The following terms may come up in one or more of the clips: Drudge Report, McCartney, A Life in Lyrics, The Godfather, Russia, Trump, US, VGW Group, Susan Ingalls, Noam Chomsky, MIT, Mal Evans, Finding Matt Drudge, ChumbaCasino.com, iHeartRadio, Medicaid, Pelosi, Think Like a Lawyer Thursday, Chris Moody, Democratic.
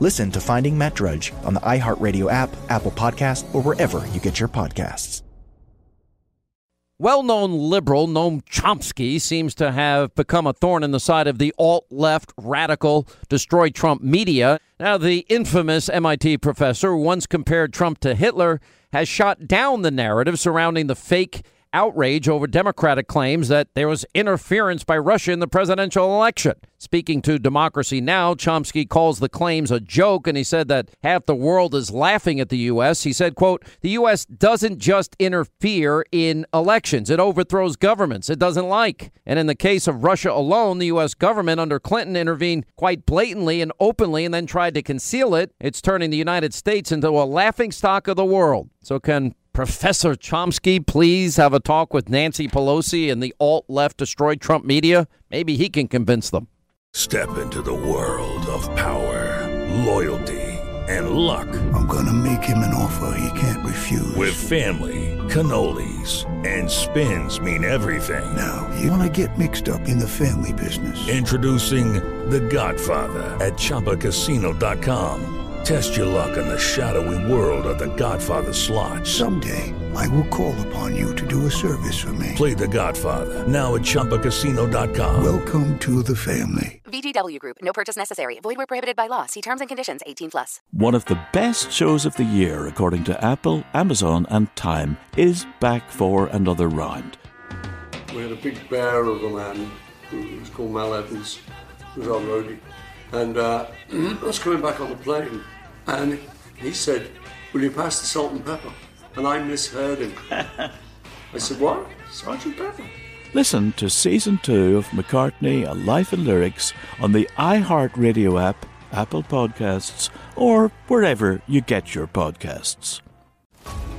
Listen to Finding Matt Drudge on the iHeartRadio app, Apple Podcasts, or wherever you get your podcasts. Well-known liberal Noam Chomsky seems to have become a thorn in the side of the alt-left, radical, destroy Trump media. Now, the infamous MIT professor who once compared Trump to Hitler has shot down the narrative surrounding the fake outrage over Democratic claims that there was interference by Russia in the presidential election. Speaking to Democracy Now!, Chomsky calls the claims a joke, and he said that half the world is laughing at the U.S. He said, quote, "The U.S. doesn't just interfere in elections. It overthrows governments it doesn't like. And in the case of Russia alone, the U.S. government under Clinton intervened quite blatantly and openly and then tried to conceal it. It's turning the United States into a laughingstock of the world." So can Professor Chomsky please have a talk with Nancy Pelosi and the alt-left destroyed Trump media? Maybe he can convince them. Step into the world of power, loyalty, and luck. I'm going to make him an offer he can't refuse. With family, cannolis, and spins mean everything. Now, you want to get mixed up in the family business. Introducing The Godfather at ChumbaCasino.com. Test your luck in the shadowy world of The Godfather slot. Someday, I will call upon you to do a service for me. Play The Godfather, now at ChumbaCasino.com. Welcome to the family. VGW Group, no purchase necessary. Void where prohibited by law. See terms and conditions 18 plus. One of the best shows of the year, according to Apple, Amazon, and Time, is back for another round. We had a big bear of a man who was called Mal Evans, who was our roadie. And I was coming back on the plane, and he said, "Will you pass the salt and pepper?" And I misheard him. I said, "What? Sergeant Pepper?" Listen to Season 2 of McCartney, A Life in Lyrics on the iHeartRadio app, Apple Podcasts, or wherever you get your podcasts.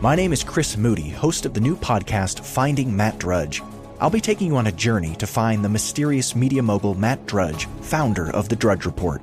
My name is Chris Moody, host of the new podcast, Finding Matt Drudge. I'll be taking you on a journey to find the mysterious media mogul Matt Drudge, founder of The Drudge Report.